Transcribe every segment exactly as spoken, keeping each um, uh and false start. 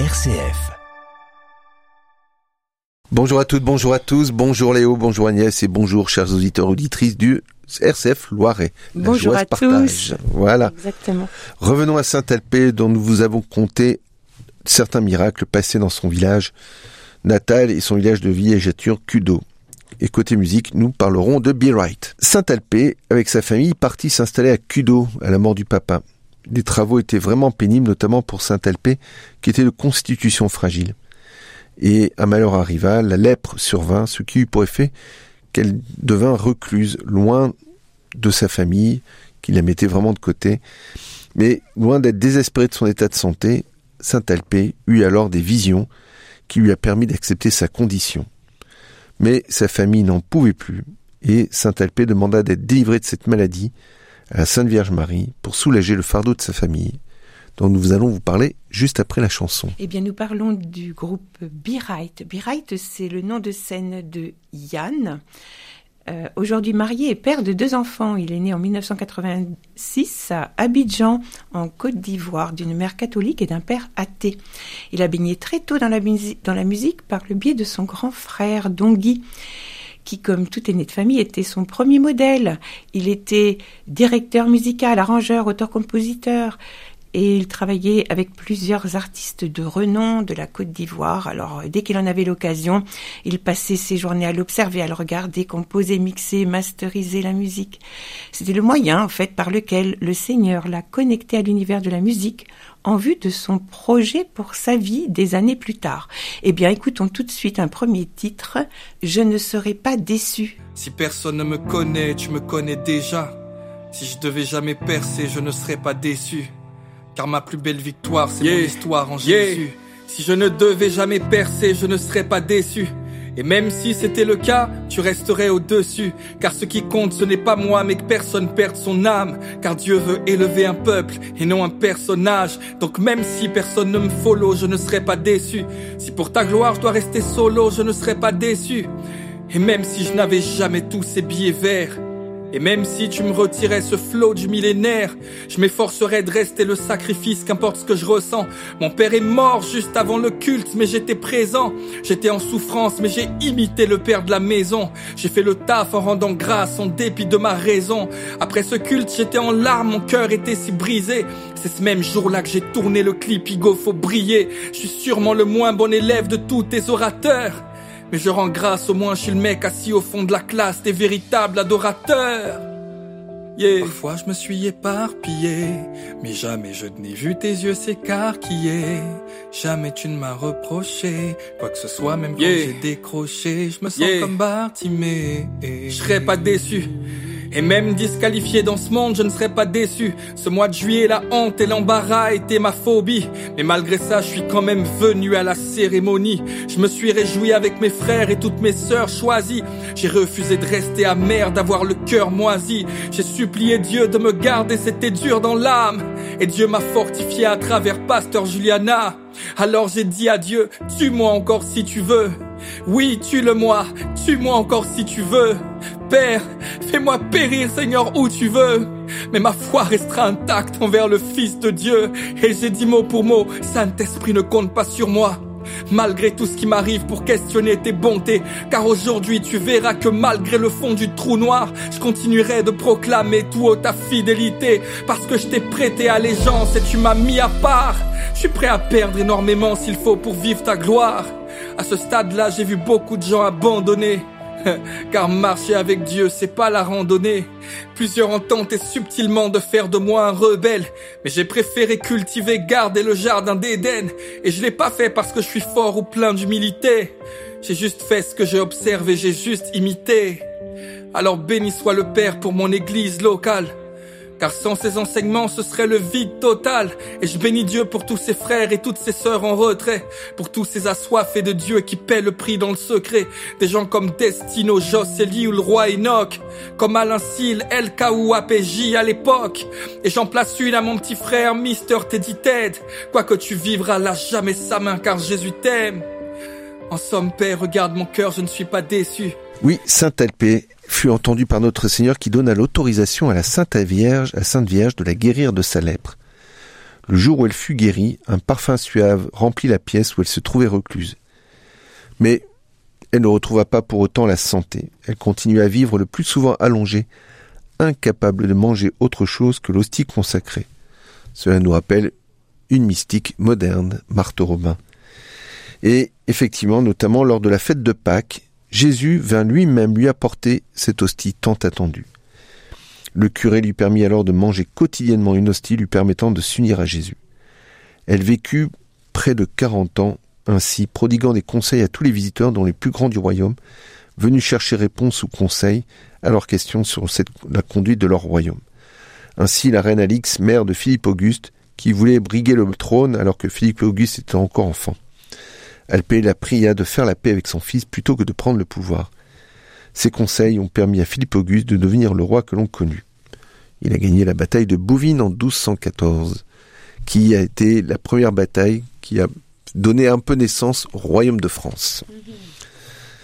R C F. Bonjour à toutes, bonjour à tous, bonjour Léo, bonjour Agnès et bonjour chers auditeurs, auditrices du R C F Loiret. Bonjour à partage. Tous. Voilà. Exactement. Revenons à Saint-Alpé dont nous vous avons conté certains miracles passés dans son village natal et son village de villégiature Cudot. Et côté musique, nous parlerons de B-Right. Saint-Alpé, avec sa famille, partit s'installer à Cudot à la mort du papa. Les travaux étaient vraiment pénibles, notamment pour Saint-Alpé qui était de constitution fragile. Et un malheur arriva, la lèpre survint, ce qui eut pour effet qu'elle devint recluse, loin de sa famille, qui la mettait vraiment de côté. Mais loin d'être désespérée de son état de santé, Saint-Alpé eut alors des visions qui lui a permis d'accepter sa condition. Mais sa famille n'en pouvait plus, et Saint-Alpé demanda d'être délivré de cette maladie à la Sainte Vierge Marie pour soulager le fardeau de sa famille, dont nous allons vous parler juste après la chanson. Eh bien, nous parlons du groupe B-Right. B-Right, c'est le nom de scène de Yann. Euh, aujourd'hui marié et père de deux enfants. Il est né en dix-neuf cent quatre-vingt-six à Abidjan, en Côte d'Ivoire, d'une mère catholique et d'un père athée. Il a baigné très tôt dans la, musi- dans la musique par le biais de son grand frère, Dongui, qui, comme tout aîné de famille, était son premier modèle. Il était directeur musical, arrangeur, auteur-compositeur. Et il travaillait avec plusieurs artistes de renom de la Côte d'Ivoire. Alors, dès qu'il en avait l'occasion, il passait ses journées à l'observer, à le regarder, composer, mixer, masteriser la musique. C'était le moyen, en fait, par lequel le Seigneur l'a connecté à l'univers de la musique en vue de son projet pour sa vie des années plus tard. Eh bien, écoutons tout de suite un premier titre, « Je ne serai pas déçu ». Si personne ne me connaît, tu me connais déjà. Si je devais jamais percer, je ne serais pas déçu. Car ma plus belle victoire, c'est yeah. mon histoire en yeah. Jésus. Si je ne devais jamais percer, je ne serais pas déçu. Et même si c'était le cas, tu resterais au-dessus. Car ce qui compte, ce n'est pas moi, mais que personne perde son âme. Car Dieu veut élever un peuple et non un personnage. Donc même si personne ne me follow, je ne serais pas déçu. Si pour ta gloire, je dois rester solo, je ne serais pas déçu. Et même si je n'avais jamais tous ces billets verts, et même si tu me retirais ce flot du millénaire, je m'efforcerais de rester le sacrifice, qu'importe ce que je ressens. Mon père est mort juste avant le culte, mais j'étais présent. J'étais en souffrance, mais j'ai imité le père de la maison. J'ai fait le taf en rendant grâce, en dépit de ma raison. Après ce culte, j'étais en larmes, mon cœur était si brisé. C'est ce même jour-là que j'ai tourné le clip, Igo, faut briller. Je suis sûrement le moins bon élève de tous tes orateurs. Mais je rends grâce, au moins je suis le mec assis au fond de la classe, des véritables adorateurs. Yeah. Parfois je me suis éparpillé, mais jamais je n'ai vu tes yeux s'écarquiller. Jamais tu ne m'as reproché quoi que ce soit, même yeah. quand j'ai décroché. Je me sens yeah. comme Bartimée. Je serais pas déçu. Et même disqualifié dans ce monde, je ne serais pas déçu. Ce mois de juillet, la honte et l'embarras étaient ma phobie. Mais malgré ça, je suis quand même venu à la cérémonie. Je me suis réjoui avec mes frères et toutes mes sœurs choisies. J'ai refusé de rester amer, d'avoir le cœur moisi. J'ai supplié Dieu de me garder, c'était dur dans l'âme. Et Dieu m'a fortifié à travers Pasteur Juliana. Alors j'ai dit à Dieu, tue-moi encore si tu veux. Oui, tue-le-moi, tue-moi encore si tu veux. Père, fais-moi périr, Seigneur, où tu veux. Mais ma foi restera intacte envers le Fils de Dieu. Et j'ai dit mot pour mot, Saint-Esprit ne compte pas sur moi. Malgré tout ce qui m'arrive pour questionner tes bontés. Car aujourd'hui tu verras que malgré le fond du trou noir, je continuerai de proclamer tout haut ta fidélité. Parce que je t'ai prêté allégeance et tu m'as mis à part. Je suis prêt à perdre énormément s'il faut pour vivre ta gloire. À ce stade-là, j'ai vu beaucoup de gens abandonnés. Car marcher avec Dieu, c'est pas la randonnée. Plusieurs ont tenté subtilement de faire de moi un rebelle. Mais j'ai préféré cultiver, garder le jardin d'Éden. Et je l'ai pas fait parce que je suis fort ou plein d'humilité. J'ai juste fait ce que j'ai observé, j'ai juste imité. Alors béni soit le Père pour mon église locale. Car sans ces enseignements, ce serait le vide total. Et je bénis Dieu pour tous ses frères et toutes ses sœurs en retrait. Pour tous ces assoiffés de Dieu qui paient le prix dans le secret. Des gens comme Destino, Jossélie ou le roi Enoch. Comme Alain Cille, Elka ou A P J à l'époque. Et j'en place une à mon petit frère, Mister Teddy Ted. Quoique tu vivras là jamais sa main, car Jésus t'aime. En somme, Père, regarde mon cœur, je ne suis pas déçu. Oui, Saint-Alpé fut entendu par notre Seigneur qui donna l'autorisation à la Sainte Vierge, à Sainte Vierge de la guérir de sa lèpre. Le jour où elle fut guérie, un parfum suave remplit la pièce où elle se trouvait recluse. Mais elle ne retrouva pas pour autant la santé. Elle continua à vivre le plus souvent allongée, incapable de manger autre chose que l'hostie consacrée. Cela nous rappelle une mystique moderne, Marthe Robin. Et effectivement, notamment lors de la fête de Pâques, Jésus vint lui-même lui apporter cette hostie tant attendue. Le curé lui permit alors de manger quotidiennement une hostie lui permettant de s'unir à Jésus. Elle vécut près de quarante ans ainsi, prodiguant des conseils à tous les visiteurs, dont les plus grands du royaume, venus chercher réponse ou conseil à leurs questions sur cette, la conduite de leur royaume. Ainsi, la reine Alix, mère de Philippe Auguste, qui voulait briguer le trône alors que Philippe Auguste était encore enfant. Alpé la pria de faire la paix avec son fils plutôt que de prendre le pouvoir. Ces conseils ont permis à Philippe Auguste de devenir le roi que l'on connut. Il a gagné la bataille de Bouvines en douze cent quatorze, qui a été la première bataille qui a donné un peu naissance au royaume de France.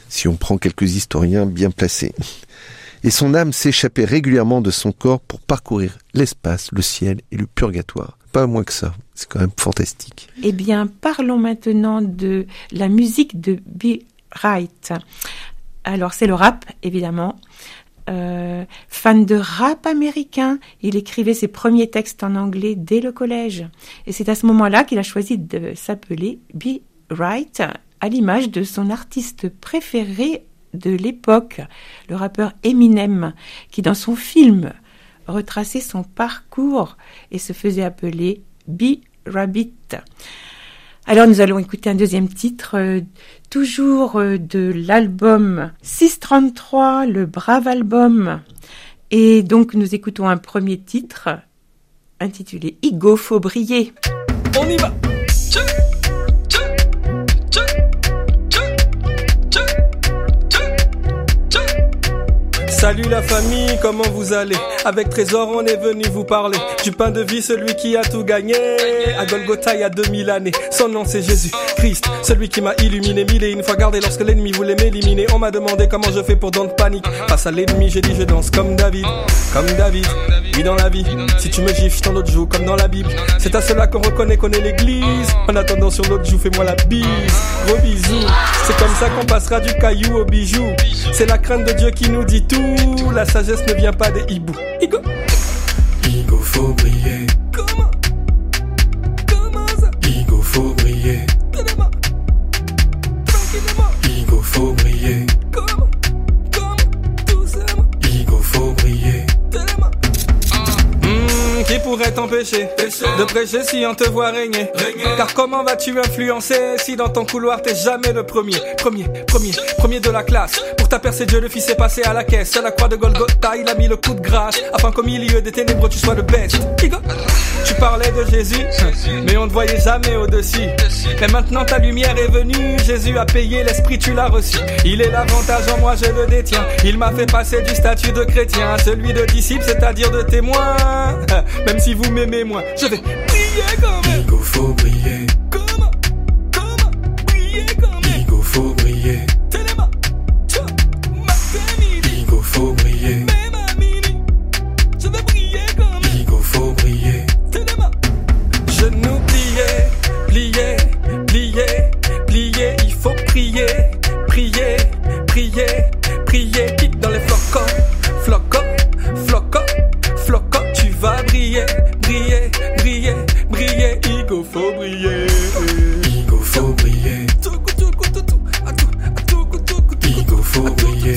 Si on prend quelques historiens bien placés. Et son âme s'échappait régulièrement de son corps pour parcourir l'espace, le ciel et le purgatoire. Pas moins que ça, c'est quand même fantastique. Eh bien, parlons maintenant de la musique de B-Right. Alors, c'est le rap, évidemment. Euh, fan de rap américain, il écrivait ses premiers textes en anglais dès le collège. Et c'est à ce moment-là qu'il a choisi de s'appeler B-Right, à l'image de son artiste préféré de l'époque, le rappeur Eminem, qui dans son film retraçait son parcours et se faisait appeler B-Rabbit. Alors nous allons écouter un deuxième titre, euh, toujours euh, de l'album six trente-trois Le brave album. Et donc nous écoutons un premier titre intitulé « Igo, faut briller ». On y va. Salut la famille, comment vous allez? Avec Trésor, on est venu vous parler du pain de vie, celui qui a tout gagné. À Golgotha, il y a deux mille années, son nom c'est Jésus Christ, celui qui m'a illuminé mille et une fois gardé lorsque l'ennemi voulait m'éliminer. On m'a demandé comment je fais pour dans de panique. Face à l'ennemi, j'ai dit je danse comme David, comme David, oui dans la vie. Si tu me gifles, ton autre joue comme dans la Bible. C'est à cela qu'on reconnaît qu'on est l'église. En attendant sur l'autre joue, fais-moi la bise. Gros bisous, c'est comme ça qu'on passera du caillou au bijou. C'est la crainte de Dieu qui nous dit tout. La sagesse ne vient pas des hiboux. Igo, Igo faut briller. Comment? Comment ça? Igo faut briller. Tranquillement. Tranquillement. Igo faut briller. Comment? Comment? Tout seulement. Igo faut briller. Tellement. Mmh, qui pourrait t'empêcher Péché. de prêcher si on te voit régner? Régner. Car comment vas-tu influencer si dans ton couloir t'es jamais le premier? Premier, premier, premier de la classe. Ta père c'est Dieu, le fils est passé à la caisse. À la croix de Golgotha, il a mis le coup de grâce, afin qu'au milieu des ténèbres tu sois le best. Tu parlais de Jésus, mais on ne voyait jamais au-dessus. Mais maintenant ta lumière est venue, Jésus a payé, l'esprit tu l'as reçu. Il est l'avantage en moi, je le détiens. Il m'a fait passer du statut de chrétien à celui de disciple, c'est-à-dire de témoin. Même si vous m'aimez moins, je vais prier quand même. Igo faut briller. Comment? Comment? Briller quand même. Igo faut briller. Faut briller. Même à minuit, je veux briller quand même. Igo, faut briller. C'est demain. Je nous pliais, pliais, pliais, pliais. Il faut prier, prier, prier, prier. Pique dans les flocons, flocons, flocons, flocons. Tu vas briller, briller, briller, briller. Igo, faut briller. Igo, faut briller. Igo, faut briller. Igo faut briller. Igo faut briller.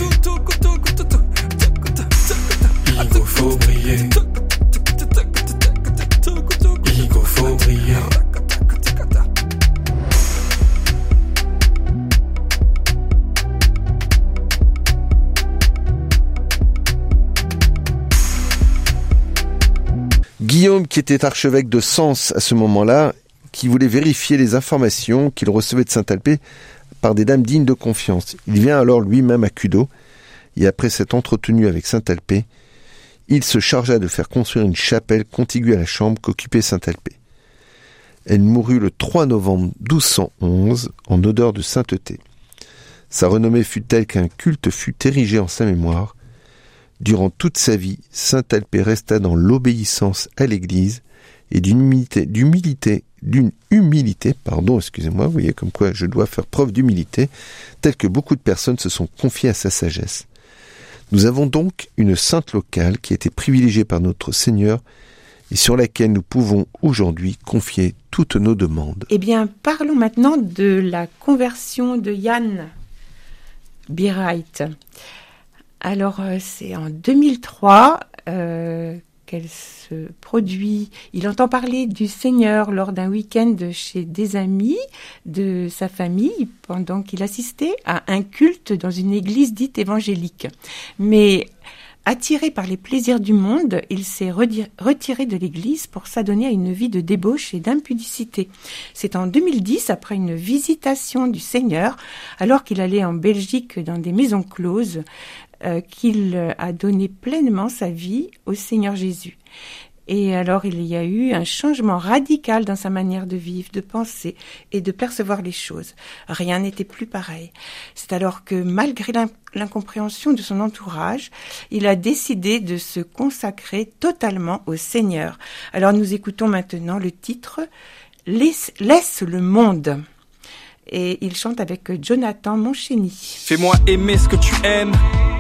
Guillaume, qui était archevêque de Sens à ce moment-là, qui voulait vérifier les informations qu'il recevait de Saint-Alpé par des dames dignes de confiance. Il vient alors lui-même à Cudot, et après s'être entretenu avec Saint-Alpé, il se chargea de faire construire une chapelle contiguë à la chambre qu'occupait Saint-Alpé. Elle mourut le trois novembre douze cent onze en odeur de sainteté. Sa renommée fut telle qu'un culte fut érigé en sa mémoire. Durant toute sa vie, Saint-Alpé resta dans l'obéissance à l'Église et d'une humilité, d'humilité, d'une humilité, pardon, excusez-moi, vous voyez comme quoi je dois faire preuve d'humilité, telle que beaucoup de personnes se sont confiées à sa sagesse. Nous avons donc une sainte locale qui a été privilégiée par notre Seigneur et sur laquelle nous pouvons aujourd'hui confier toutes nos demandes. Eh bien, parlons maintenant de la conversion de Yann B-Right. Alors, c'est en deux mille trois euh, qu'elle se produit. Il entend parler du Seigneur lors d'un week-end chez des amis de sa famille pendant qu'il assistait à un culte dans une église dite évangélique. Mais attiré par les plaisirs du monde, il s'est redir- retiré de l'église pour s'adonner à une vie de débauche et d'impudicité. C'est en deux mille dix, après une visitation du Seigneur, alors qu'il allait en Belgique dans des maisons closes, euh, qu'il a donné pleinement sa vie au Seigneur Jésus. Et alors, il y a eu un changement radical dans sa manière de vivre, de penser et de percevoir les choses. Rien n'était plus pareil. C'est alors que, malgré l'incompréhension de son entourage, il a décidé de se consacrer totalement au Seigneur. Alors, nous écoutons maintenant le titre « Laisse, laisse le monde ». Et il chante avec Jonathan Monchini. Fais-moi aimer ce que tu aimes,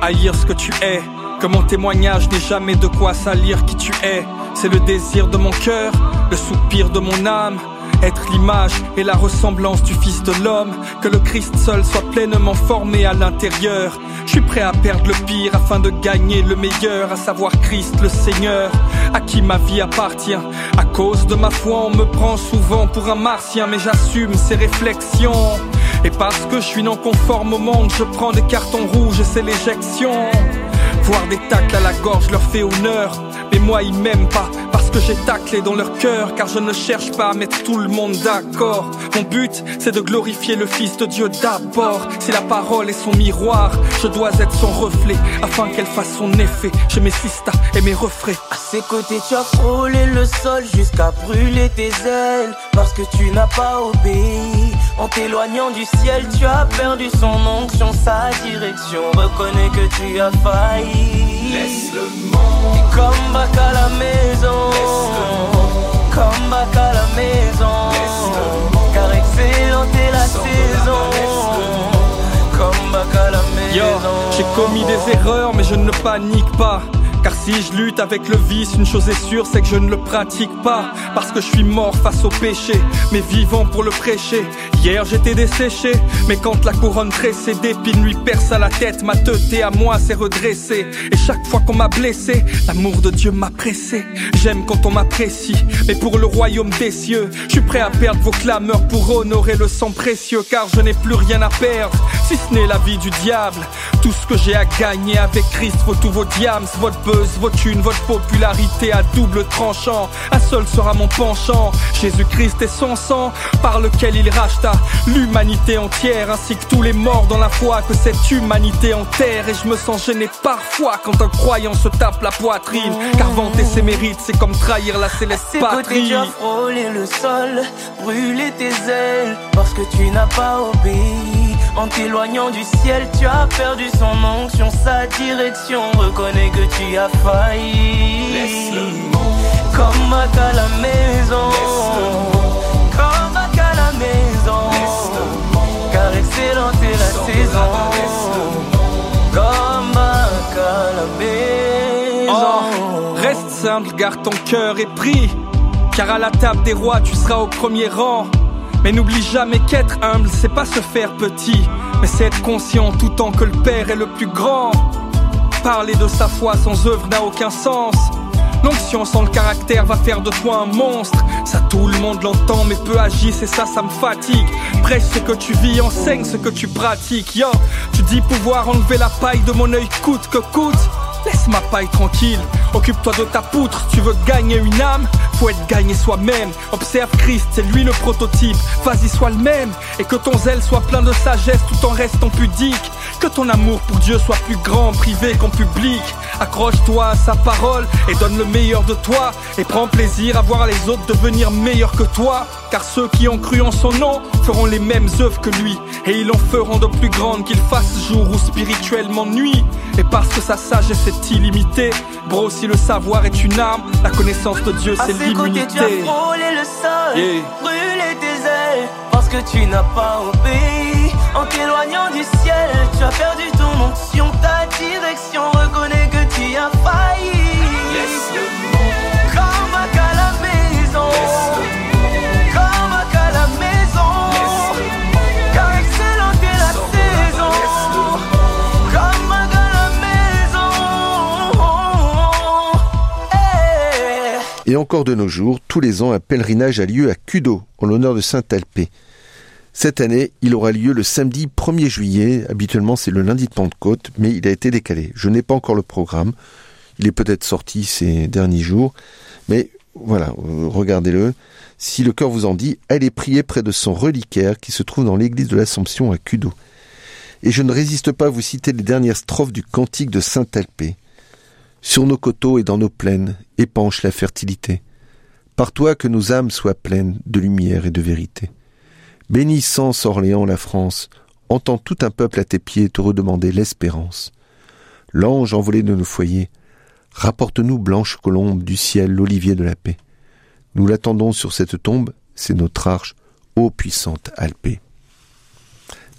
haïr ce que tu es. Que mon témoignage n'ait jamais de quoi salir qui tu es. C'est le désir de mon cœur, le soupir de mon âme. Être l'image et la ressemblance du Fils de l'homme. Que le Christ seul soit pleinement formé à l'intérieur. Je suis prêt à perdre le pire afin de gagner le meilleur, à savoir Christ le Seigneur, à qui ma vie appartient. À cause de ma foi, on me prend souvent pour un martien, mais j'assume ces réflexions. Et parce que je suis non conforme au monde, je prends des cartons rouges et c'est l'éjection. Voir des tacles à la gorge leur fait honneur, mais moi ils m'aiment pas parce que j'ai taclé dans leur cœur. Car je ne cherche pas à mettre tout le monde d'accord. Mon but c'est de glorifier le Fils de Dieu d'abord. Si la parole est son miroir, je dois être son reflet afin qu'elle fasse son effet. J'ai mes sistas et mes refrains. À ses côtés tu as frôlé le sol jusqu'à brûler tes ailes. Parce que tu n'as pas obéi, en t'éloignant du ciel tu as perdu son onction, sa direction. Reconnais que tu as failli. Laisse le monde. Come back à la maison. Laisse le monde. Come back à la maison. Laisse le monde. Car excellente est la saison. Come back à la maison. Yo, j'ai commis des erreurs mais je ne panique pas. Car si je lutte avec le vice, une chose est sûre, c'est que je ne le pratique pas. Parce que je suis mort face au péché, mais vivant pour le prêcher. Hier j'étais desséché, mais quand la couronne tressée d'épines lui perce à la tête, ma teuté à moi s'est redressée. Et chaque fois qu'on m'a blessé, l'amour de Dieu m'a pressé. J'aime quand on m'apprécie, mais pour le royaume des cieux, je suis prêt à perdre vos clameurs pour honorer le sang précieux. Car je n'ai plus rien à perdre, si ce n'est la vie du diable. Tout ce que j'ai à gagner avec Christ vaut tous vos diams, votre votre thune, votre popularité à double tranchant. Un seul sera mon penchant, Jésus-Christ et son sang, par lequel il racheta l'humanité entière, ainsi que tous les morts dans la foi que cette humanité enterre. Et je me sens gêné parfois quand un croyant se tape la poitrine, car vanter ses mérites c'est comme trahir la céleste patrie. Tu as frôlé le sol, brûlé tes ailes, parce que tu n'as pas obéi. En t'éloignant du ciel, tu as perdu son onction, sa direction. Reconnais que tu as failli. Laisse le monde. Come back à la maison. Laisse le monde. Come back à la maison. Laisse le monde. Car excellente est la Sans saison. Laisse le monde. Come back à la maison. Oh, reste simple, garde ton cœur et prie. Car à la table des rois, tu seras au premier rang. Mais n'oublie jamais qu'être humble, c'est pas se faire petit, mais c'est être conscient tout temps que le Père est le plus grand. Parler de sa foi sans œuvre n'a aucun sens. L'onction sans le caractère va faire de toi un monstre. Ça tout le monde l'entend mais peu agissent et ça, ça me fatigue. Prêche ce que tu vis, enseigne ce que tu pratiques. Yo, tu dis pouvoir enlever la paille de mon œil coûte que coûte. Laisse ma paille tranquille, occupe-toi de ta poutre. Tu veux gagner une âme, faut être gagné soi-même. Observe Christ, c'est lui le prototype, vas-y sois le même. Et que ton zèle soit plein de sagesse tout en restant pudique. Que ton amour pour Dieu soit plus grand en privé qu'en public. Accroche-toi à sa parole et donne le meilleur de toi. Et prends plaisir à voir les autres devenir meilleurs que toi. Car ceux qui ont cru en son nom feront les mêmes œuvres que lui. Et ils en feront de plus grandes qu'ils fassent jour ou spirituellement nuit. Et parce que sa sagesse est illimitée, bro, si le savoir est une arme, la connaissance de Dieu c'est l'immunité. À ses côtés tu as frôlé le sol, yeah. Brûlé tes ailes, parce que tu n'as pas obéi. En t'éloignant du ciel, tu as perdu ton onction, ta direction. Reconnais que tu as failli. Laisse le monde comme à la maison. Laisse le monde. Et encore de nos jours, tous les ans, un pèlerinage a lieu à Cudot, en l'honneur de Saint-Alpé. Cette année, il aura lieu le samedi premier juillet. Habituellement, c'est le lundi de Pentecôte, mais il a été décalé. Je n'ai pas encore le programme. Il est peut-être sorti ces derniers jours. Mais voilà, regardez-le. Si le cœur vous en dit, allez prier près de son reliquaire qui se trouve dans l'église de l'Assomption à Cudot. Et je ne résiste pas à vous citer les dernières strophes du cantique de Saint-Alpé. Sur nos coteaux et dans nos plaines, épanche la fertilité. Par toi que nos âmes soient pleines de lumière et de vérité. Bénis sans Orléans la France, entends tout un peuple à tes pieds te redemander l'espérance. L'ange envolé de nos foyers, rapporte-nous blanche colombe du ciel l'olivier de la paix. Nous l'attendons sur cette tombe, c'est notre arche, ô puissante Alpée.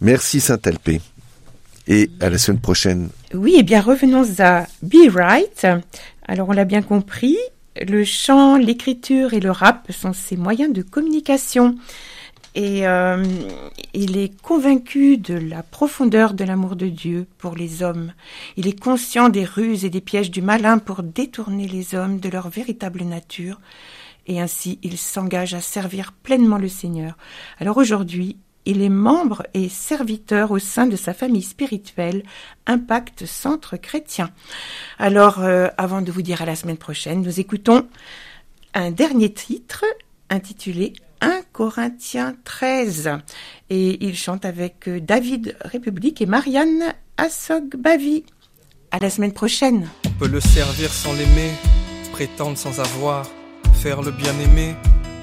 Merci Saint-Alpé. Et à la semaine prochaine. Oui, eh bien revenons à B-Right. Alors on l'a bien compris, le chant, l'écriture et le rap sont ses moyens de communication. Et euh, il est convaincu de la profondeur de l'amour de Dieu pour les hommes. Il est conscient des ruses et des pièges du malin pour détourner les hommes de leur véritable nature. Et ainsi, il s'engage à servir pleinement le Seigneur. Alors aujourd'hui, il est membre et serviteur au sein de sa famille spirituelle, Impact Centre Chrétien. Alors, euh, avant de vous dire à la semaine prochaine, nous écoutons un dernier titre intitulé « un Corinthiens treize ». Et il chante avec David République et Marianne Assogbavi. À la semaine prochaine. On peut le servir sans l'aimer, prétendre sans avoir, faire le bien-aimé,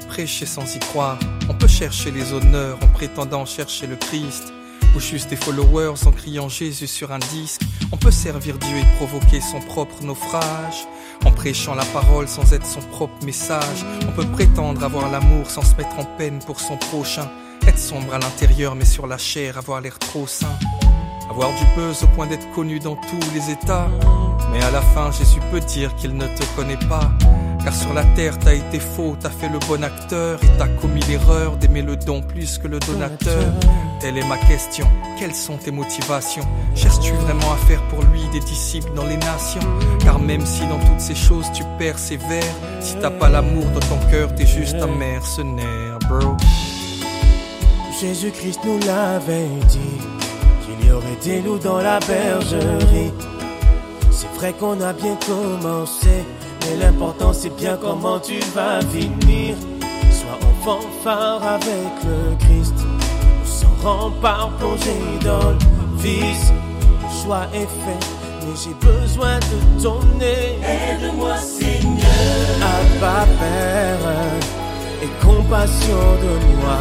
prêcher sans y croire. On peut chercher les honneurs en prétendant chercher le Christ, ou juste des followers en criant Jésus sur un disque. On peut servir Dieu et provoquer son propre naufrage, en prêchant la parole sans être son propre message. On peut prétendre avoir l'amour sans se mettre en peine pour son prochain, être sombre à l'intérieur mais sur la chair avoir l'air trop saint, avoir du buzz au point d'être connu dans tous les états. Mais à la fin Jésus peut dire qu'il ne te connaît pas. Car sur la terre t'as été faux, t'as fait le bon acteur et t'as commis l'erreur d'aimer le don plus que le donateur. Telle est ma question, quelles sont tes motivations? Cherches-tu vraiment à faire pour lui des disciples dans les nations? Car même si dans toutes ces choses tu persévères, si t'as pas l'amour dans ton cœur, t'es juste un mercenaire, bro. Jésus-Christ nous l'avait dit qu'il y aurait des loups dans la bergerie. C'est vrai qu'on a bien commencé, mais l'important c'est bien comment tu vas venir. Sois en fanfare avec le Christ, ou sans rempart plongé dans le vice. Le choix est fait, mais j'ai besoin de ton nez. Aide-moi Seigneur, à pas peur et compassion de moi.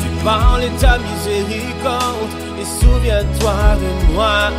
Fais par ta miséricorde et souviens-toi de moi.